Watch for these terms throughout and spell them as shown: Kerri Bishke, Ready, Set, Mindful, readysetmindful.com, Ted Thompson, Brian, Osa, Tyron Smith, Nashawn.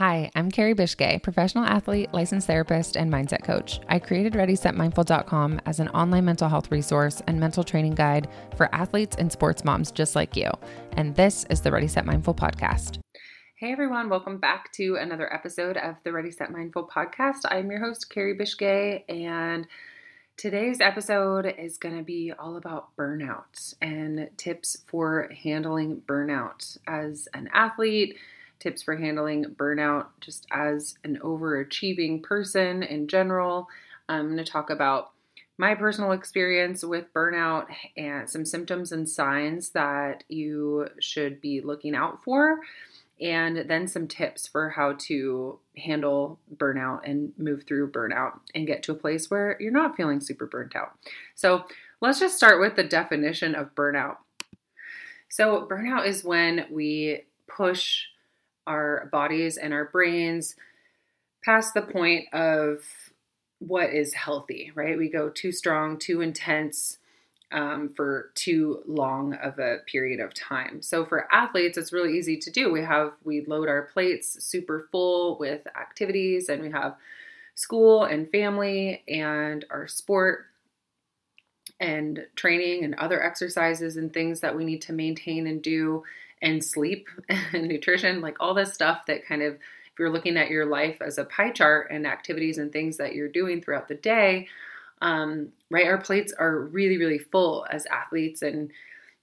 Hi, I'm Kerri Bishke, professional athlete, licensed therapist, and mindset coach. I created readysetmindful.com as an online mental health resource and mental training guide for athletes and sports moms just like you. And this is the Ready, Set, Mindful podcast. Hey everyone, welcome back to another episode of the Ready, Set, Mindful podcast. I'm your host, Kerri Bishke, and today's episode is going to be all about burnout and tips for handling burnout as an athlete, tips for handling burnout just as an overachieving person in general. I'm going to talk about my personal experience with burnout and some symptoms and signs that you should be looking out for, and then some tips for how to handle burnout and move through burnout and get to a place where you're not feeling super burnt out. So let's just start with the definition of burnout. So burnout is when we push our bodies and our brains past the point of what is healthy, right? We go too strong, too intense, for too long of a period of time. So for athletes, it's really easy to do. We load our plates super full with activities, and we have school and family and our sport and training and other exercises and things that we need to maintain and do, and sleep and nutrition, like all this stuff that kind of, if you're looking at your life as a pie chart and activities and things that you're doing throughout the day, right? Our plates are really, really full as athletes and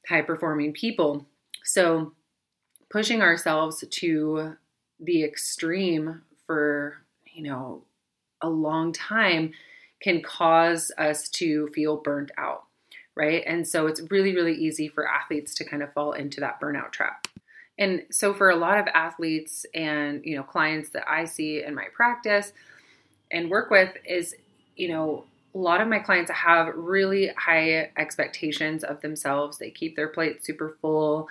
high performing people. So pushing ourselves to the extreme for, a long time can cause us to feel burnt out, right? And so it's really, really easy for athletes to kind of fall into that burnout trap. And so for a lot of athletes and, clients that I see in my practice and work with is, a lot of my clients have really high expectations of themselves. They keep their plate super full.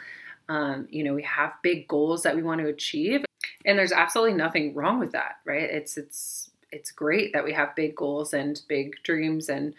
We have big goals that we want to achieve, and there's absolutely nothing wrong with that, right? It's great that we have big goals and big dreams and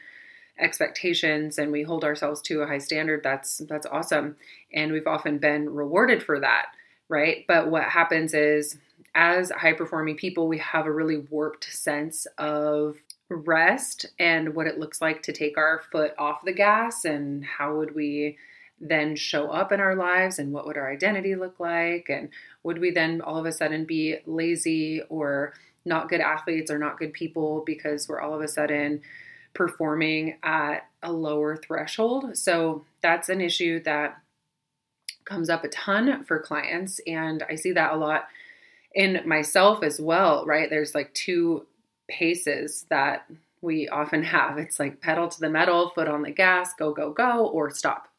expectations, and we hold ourselves to a high standard. That's awesome. And we've often been rewarded for that, right? But what happens is, as high performing people, we have a really warped sense of rest and what it looks like to take our foot off the gas, and how would we then show up in our lives, and what would our identity look like, and would we then all of a sudden be lazy or not good athletes or not good people because we're all of a sudden performing at a lower threshold. So that's an issue that comes up a ton for clients, and I see that a lot in myself as well, right? There's like two paces that we often have. It's like pedal to the metal, foot on the gas, go, go, go, or stop,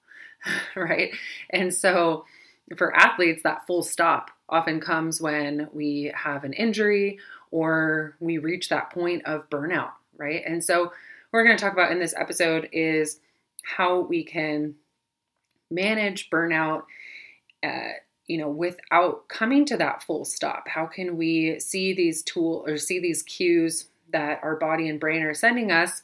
right? And so for athletes, that full stop often comes when we have an injury or we reach that point of burnout, right? And so what we're going to talk about in this episode is how we can manage burnout, without coming to that full stop. How can we see these cues that our body and brain are sending us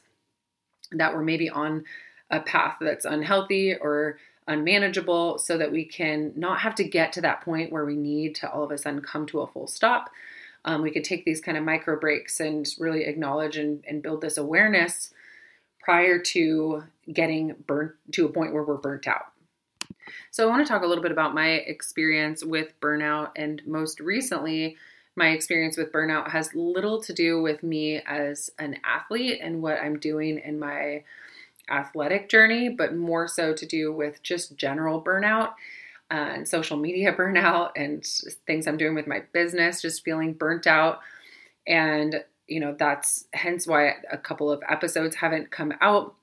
that we're maybe on a path that's unhealthy or unmanageable, so that we can not have to get to that point where we need to all of a sudden come to a full stop. We could take these kind of micro breaks and really acknowledge and build this awareness prior to getting burnt to a point where we're burnt out. So I want to talk a little bit about my experience with burnout, and most recently, my experience with burnout has little to do with me as an athlete and what I'm doing in my athletic journey, but more so to do with just general burnout and social media burnout and things I'm doing with my business, just feeling burnt out. And, that's hence why a couple of episodes haven't come out.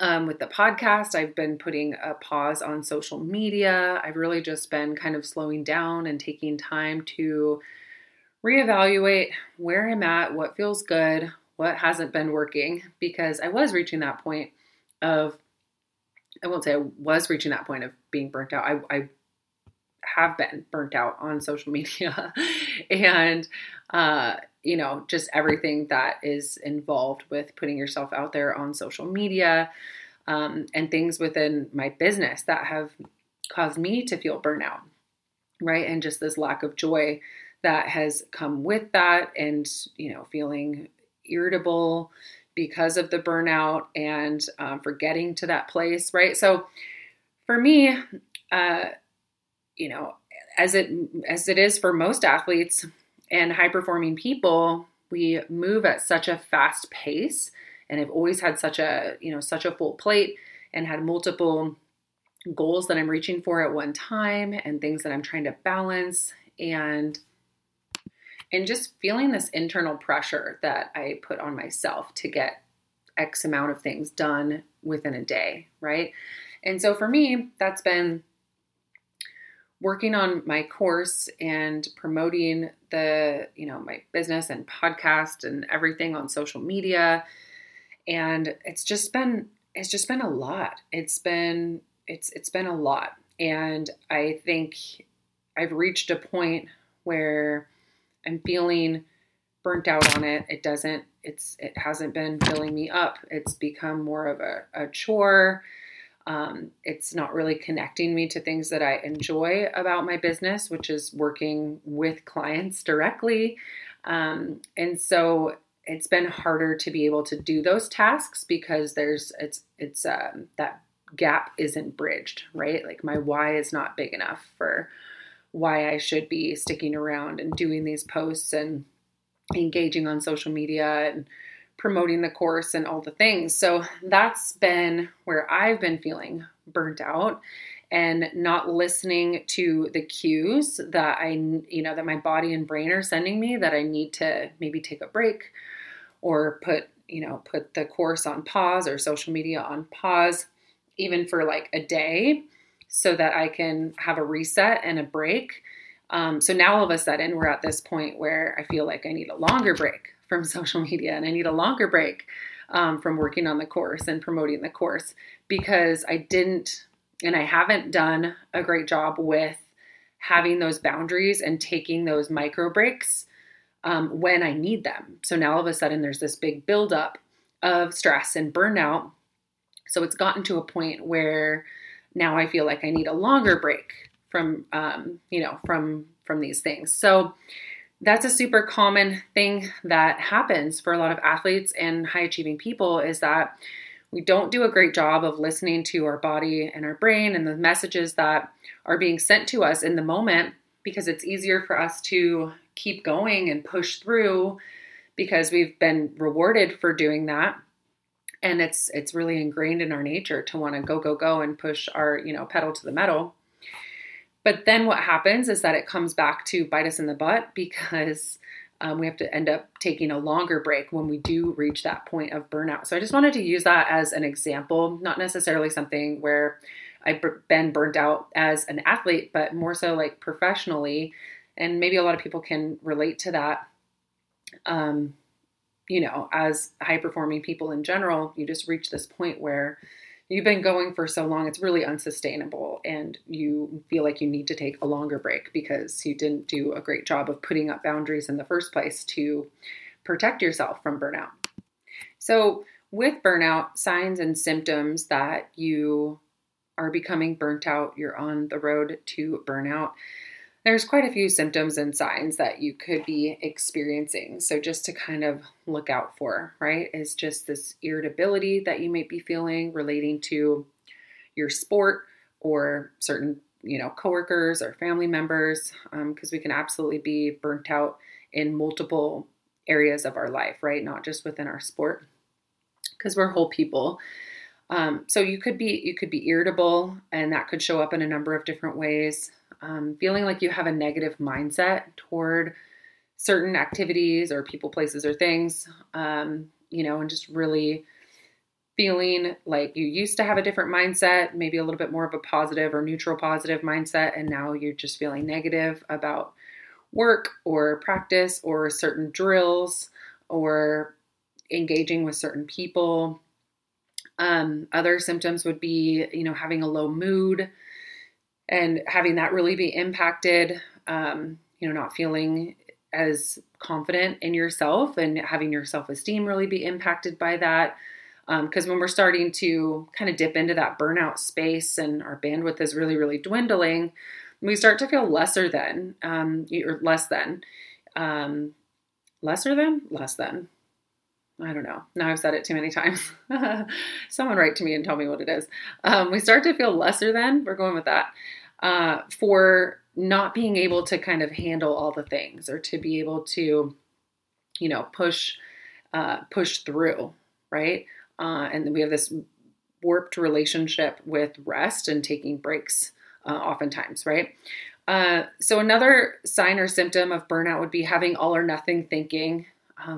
With the podcast, I've been putting a pause on social media. I've really just been kind of slowing down and taking time to reevaluate where I'm at, what feels good, what hasn't been working, because I was reaching that point of, I won't say I was reaching that point of being burnt out. I have been burnt out on social media and, just everything that is involved with putting yourself out there on social media, and things within my business that have caused me to feel burnout, right? And just this lack of joy that has come with that and, you know, feeling irritable because of the burnout and for getting to that place, right? So for me, you know, as it is for most athletes and high-performing people, we move at such a fast pace and have always had such a full plate and had multiple goals that I'm reaching for at one time and things that I'm trying to balance and just feeling this internal pressure that I put on myself to get X amount of things done within a day, right? And so for me, that's been working on my course and promoting the, you know, my business and podcast and everything on social media. And it's just been a lot. It's been a lot. And I think I've reached a point where I'm feeling burnt out on it. It hasn't been filling me up. It's become more of a chore. It's not really connecting me to things that I enjoy about my business, which is working with clients directly. And so it's been harder to be able to do those tasks because that gap isn't bridged, right? Like my why is not big enough for why I should be sticking around and doing these posts and engaging on social media and promoting the course and all the things. So that's been where I've been feeling burnt out and not listening to the cues that that my body and brain are sending me that I need to maybe take a break or put the course on pause or social media on pause, even for like a day so that I can have a reset and a break. So now all of a sudden we're at this point where I feel like I need a longer break from social media and I need a longer break from working on the course and promoting the course because I didn't and I haven't done a great job with having those boundaries and taking those micro breaks when I need them. So now all of a sudden there's this big buildup of stress and burnout. So it's gotten to a point where now I feel like I need a longer break from these things. So that's a super common thing that happens for a lot of athletes and high achieving people is that we don't do a great job of listening to our body and our brain and the messages that are being sent to us in the moment because it's easier for us to keep going and push through because we've been rewarded for doing that. And it's really ingrained in our nature to want to go, go, go and push our, pedal to the metal. But then what happens is that it comes back to bite us in the butt because we have to end up taking a longer break when we do reach that point of burnout. So I just wanted to use that as an example, not necessarily something where I've been burnt out as an athlete, but more so like professionally. And maybe a lot of people can relate to that. As high performing people in general, you just reach this point where you've been going for so long, it's really unsustainable and you feel like you need to take a longer break because you didn't do a great job of putting up boundaries in the first place to protect yourself from burnout. So with burnout, signs and symptoms that you are becoming burnt out, you're on the road to burnout. There's quite a few symptoms and signs that you could be experiencing. So just to kind of look out for, right, is just this irritability that you might be feeling relating to your sport or certain, coworkers or family members, because we can absolutely be burnt out in multiple areas of our life, right? Not just within our sport, because we're whole people. So you could be irritable, and that could show up in a number of different ways. Feeling like you have a negative mindset toward certain activities or people, places, or things, and just really feeling like you used to have a different mindset, maybe a little bit more of a positive or neutral positive mindset, and now you're just feeling negative about work or practice or certain drills or engaging with certain people. Other symptoms would be, having a low mood, and having that really be impacted, not feeling as confident in yourself and having your self-esteem really be impacted by that. Because when we're starting to kind of dip into that burnout space and our bandwidth is really, really dwindling, we start to feel lesser than, or less than, lesser than, less than. I don't know. Now I've said it too many times. Someone write to me and tell me what it is. We start to feel lesser than, we're going with that, for not being able to kind of handle all the things, or to be able to, you know, push through, right? And then we have this warped relationship with rest and taking breaks, oftentimes, right? So another sign or symptom of burnout would be having all or nothing thinking,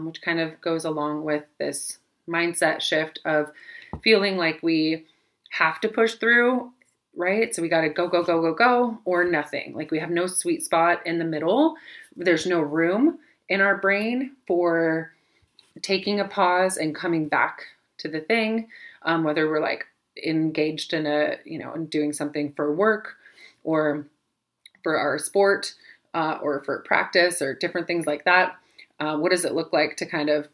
which kind of goes along with this mindset shift of feeling like we have to push through, right? So we got to go, go, go, go, go, or nothing. Like we have no sweet spot in the middle. There's no room in our brain for taking a pause and coming back to the thing, whether we're like engaged in doing something for work or for our sport, or for practice or different things like that. What does it look like to kind of,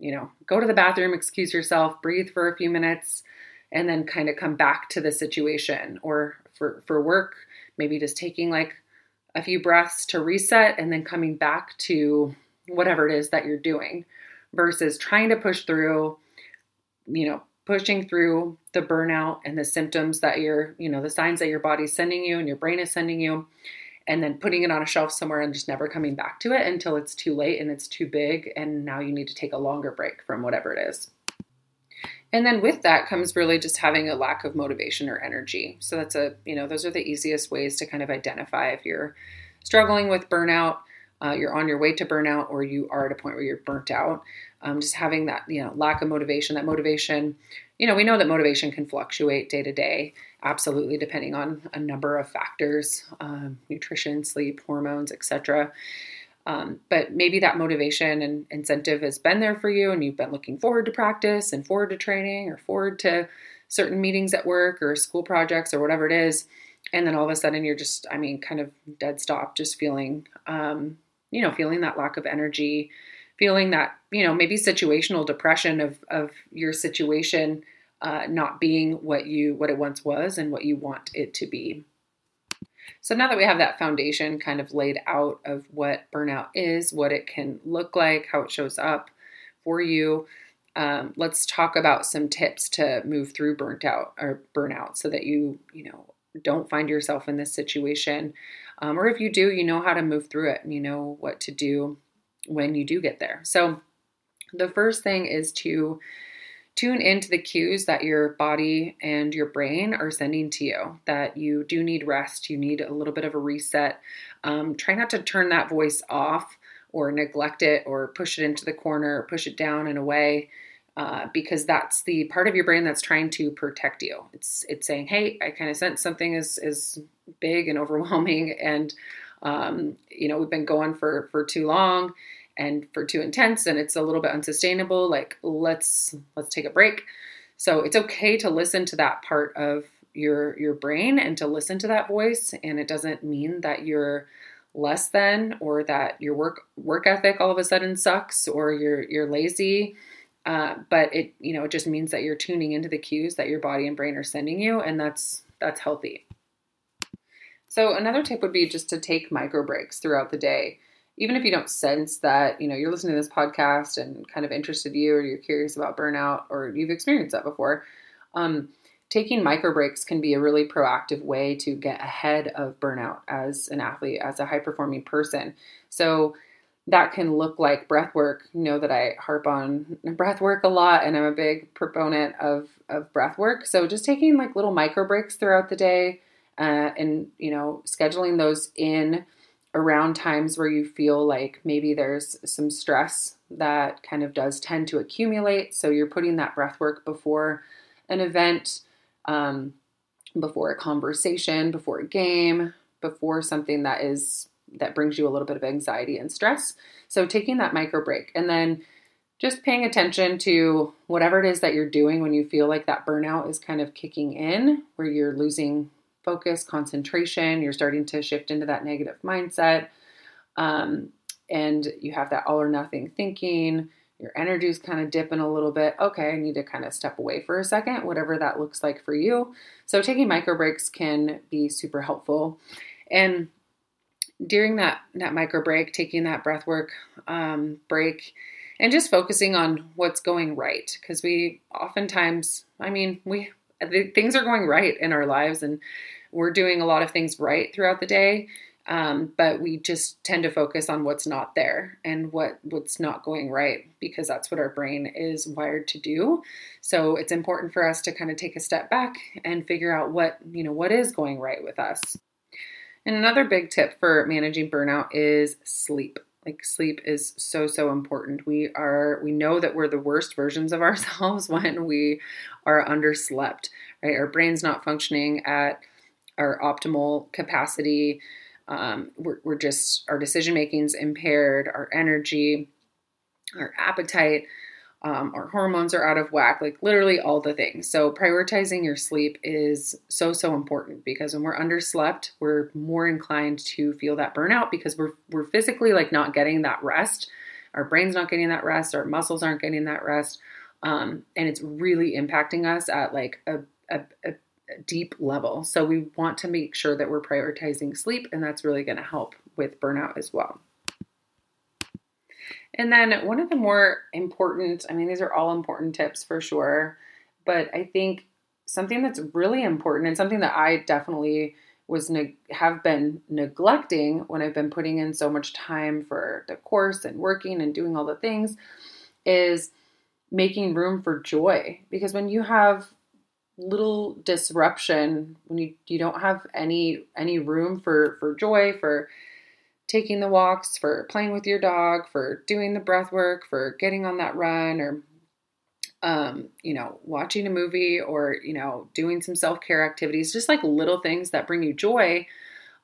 go to the bathroom, excuse yourself, breathe for a few minutes, and then kind of come back to the situation? Or for work, maybe just taking like a few breaths to reset and then coming back to whatever it is that you're doing, versus trying to push through, pushing through the burnout and the symptoms that the signs that your body's sending you and your brain is sending you, and then putting it on a shelf somewhere and just never coming back to it until it's too late and it's too big. And now you need to take a longer break from whatever it is. And then with that comes really just having a lack of motivation or energy. So that's those are the easiest ways to kind of identify if you're struggling with burnout, you're on your way to burnout, or you are at a point where you're burnt out. Just having that, lack of motivation, we know that motivation can fluctuate day to day, absolutely, depending on a number of factors, nutrition, sleep, hormones, etc. But maybe that motivation and incentive has been there for you, and you've been looking forward to practice and forward to training or forward to certain meetings at work or school projects or whatever it is. And then all of a sudden you're just, kind of dead stop, just feeling, feeling that lack of energy, feeling that, maybe situational depression of your situation, not being what it once was and what you want it to be. So now that we have that foundation kind of laid out of what burnout is, what it can look like, how it shows up for you, let's talk about some tips to move through burnout so that you don't find yourself in this situation. Or if you do, you know how to move through it and you know what to do when you do get there. So the first thing is to tune into the cues that your body and your brain are sending to you, that you do need rest, you need a little bit of a reset. Try not to turn that voice off or neglect it or push it into the corner or push it down and away, because that's the part of your brain that's trying to protect you. It's saying, hey, I kind of sense something is big and overwhelming, and we've been going for too long and for too intense, and it's a little bit unsustainable. Like let's take a break. So it's okay to listen to that part of your brain and to listen to that voice. And it doesn't mean that you're less than, or that your work ethic all of a sudden sucks, or you're lazy. But it, it just means that you're tuning into the cues that your body and brain are sending you. And that's healthy. So another tip would be just to take micro breaks throughout the day. Even if you don't sense that, you're listening to this podcast and kind of interested you, or you're curious about burnout, or you've experienced that before, taking micro breaks can be a really proactive way to get ahead of burnout as an athlete, as a high-performing person. So that can look like breath work. You know that I harp on breath work a lot, and I'm a big proponent of breath work. So just taking like little micro breaks throughout the day, and scheduling those in around times where you feel like maybe there's some stress that kind of does tend to accumulate. So you're putting that breath work before an event, before a conversation, before a game, before something that brings you a little bit of anxiety and stress. So taking that micro break, and then just paying attention to whatever it is that you're doing when you feel like that burnout is kind of kicking in, where you're losing focus, concentration, you're starting to shift into that negative mindset. And you have that all or nothing thinking, your energy is kind of dipping a little bit. Okay, I need to kind of step away for a second, whatever that looks like for you. So taking micro breaks can be super helpful. And during that micro break, taking that breath work break and just focusing on what's going right. Because we oftentimes, things are going right in our lives and we're doing a lot of things right throughout the day. But we just tend to focus on what's not there and what's not going right, because that's what our brain is wired to do. So it's important for us to kind of take a step back and figure out what is going right with us. And another big tip for managing burnout is sleep. Like, sleep is so, so important. We know that we're the worst versions of ourselves when we are underslept, right? Our brain's not functioning at our optimal capacity. Our decision making's impaired, our energy, our appetite, our hormones are out of whack, like literally all the things. So prioritizing your sleep is so, so important, because when we're underslept, we're more inclined to feel that burnout, because we're physically like not getting that rest. Our brain's not getting that rest. Our muscles aren't getting that rest. And it's really impacting us at like a deep level. So we want to make sure that we're prioritizing sleep, and that's really going to help with burnout as well. And then one of the more important, these are all important tips for sure, but I think something that's really important and something that I definitely have been neglecting when I've been putting in so much time for the course and working and doing all the things, is making room for joy. Because when you have little disruption, when you don't have any room for joy, for taking the walks, for playing with your dog, for doing the breath work, for getting on that run, or watching a movie, or doing some self-care activities, just like little things that bring you joy,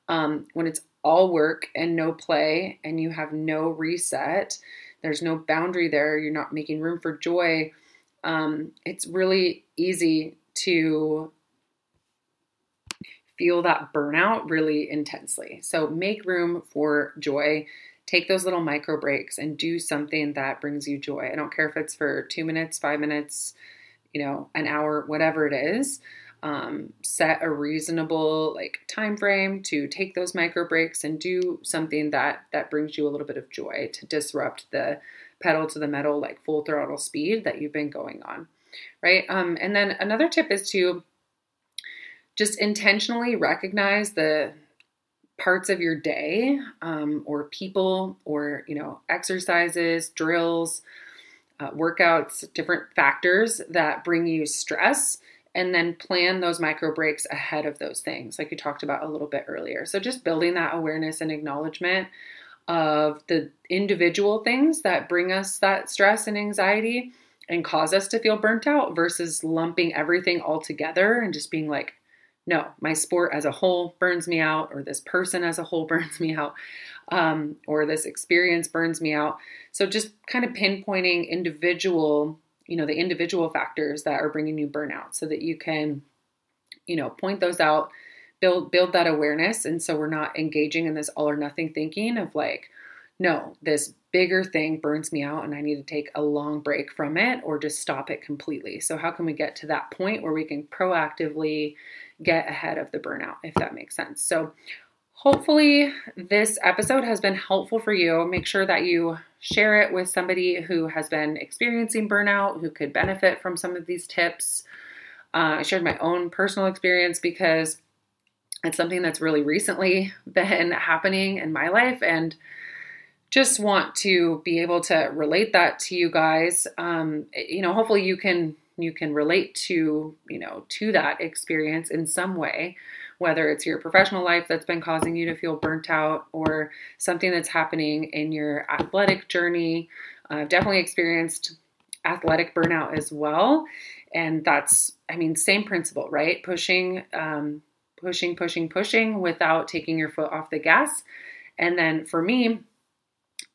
when it's all work and no play and you have no reset, there's no boundary there, you're not making room for joy, it's really easy to feel that burnout really intensely. So make room for joy. Take those little micro breaks and do something that brings you joy. I don't care if it's for 2 minutes, 5 minutes, an hour, whatever it is. Set a reasonable time frame to take those micro breaks and do something that brings you a little bit of joy, to disrupt the pedal to the metal, like full throttle speed that you've been going on. Right. And then another tip is to just intentionally recognize the parts of your day, or people, or, exercises, drills, workouts, different factors that bring you stress, and then plan those micro breaks ahead of those things, like you talked about a little bit earlier. So just building that awareness and acknowledgement of the individual things that bring us that stress and anxiety and cause us to feel burnt out, versus lumping everything all together and just being like, no, my sport as a whole burns me out, or this person as a whole burns me out, or this experience burns me out. So just kind of pinpointing the individual factors that are bringing you burnout, so that you can, point those out, build that awareness. And so we're not engaging in this all or nothing thinking of no, this bigger thing burns me out and I need to take a long break from it, or just stop it completely. So how can we get to that point where we can proactively get ahead of the burnout, if that makes sense? So hopefully this episode has been helpful for you. Make sure that you share it with somebody who has been experiencing burnout, who could benefit from some of these tips. I shared my own personal experience because it's something that's really recently been happening in my life, and just want to be able to relate that to you guys. Hopefully you can relate to that experience in some way, whether it's your professional life that's been causing you to feel burnt out, or something that's happening in your athletic journey. I've definitely experienced athletic burnout as well. And that's, same principle, right? Pushing without taking your foot off the gas. And then for me,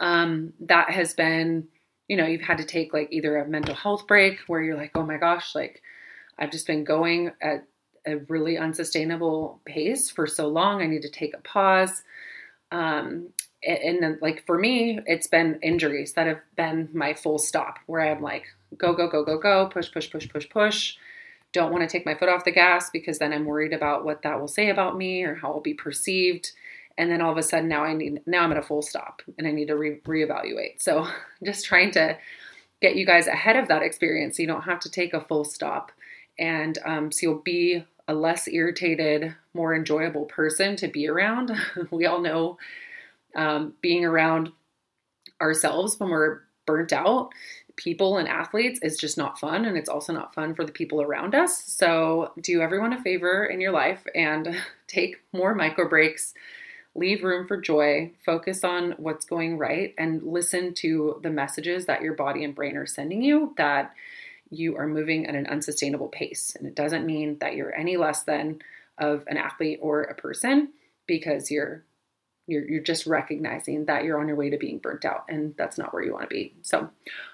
that has been, you've had to take either a mental health break where you're like, oh my gosh, I've just been going at a really unsustainable pace for so long. I need to take a pause. And then for me, it's been injuries that have been my full stop, where I'm go, go, go, go, go, push, push, push, push, push, don't want to take my foot off the gas because then I'm worried about what that will say about me or how I'll be perceived. And then all of a sudden now I'm at a full stop and I need to reevaluate. So just trying to get you guys ahead of that experience so you don't have to take a full stop. And so you'll be a less irritated, more enjoyable person to be around. We all know being around ourselves when we're burnt out, people and athletes, is just not fun. And it's also not fun for the people around us. So do everyone a favor in your life and take more micro breaks, leave room for joy, focus on what's going right, and listen to the messages that your body and brain are sending you that you are moving at an unsustainable pace. And it doesn't mean that you're any less than of an athlete or a person, because you're just recognizing that you're on your way to being burnt out, and that's not where you want to be. So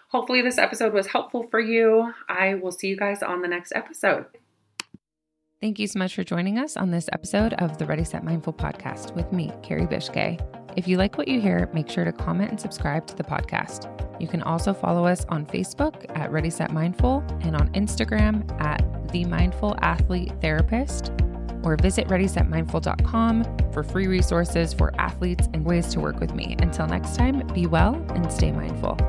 hopefully this episode was helpful for you. I will see you guys on the next episode. Thank you so much for joining us on this episode of the Ready, Set, Mindful podcast with me, Kerri Bishke. If you like what you hear, make sure to comment and subscribe to the podcast. You can also follow us on Facebook at Ready, Set, Mindful and on Instagram at The Mindful Athlete Therapist, or visit readysetmindful.com for free resources for athletes and ways to work with me. Until next time, be well and stay mindful.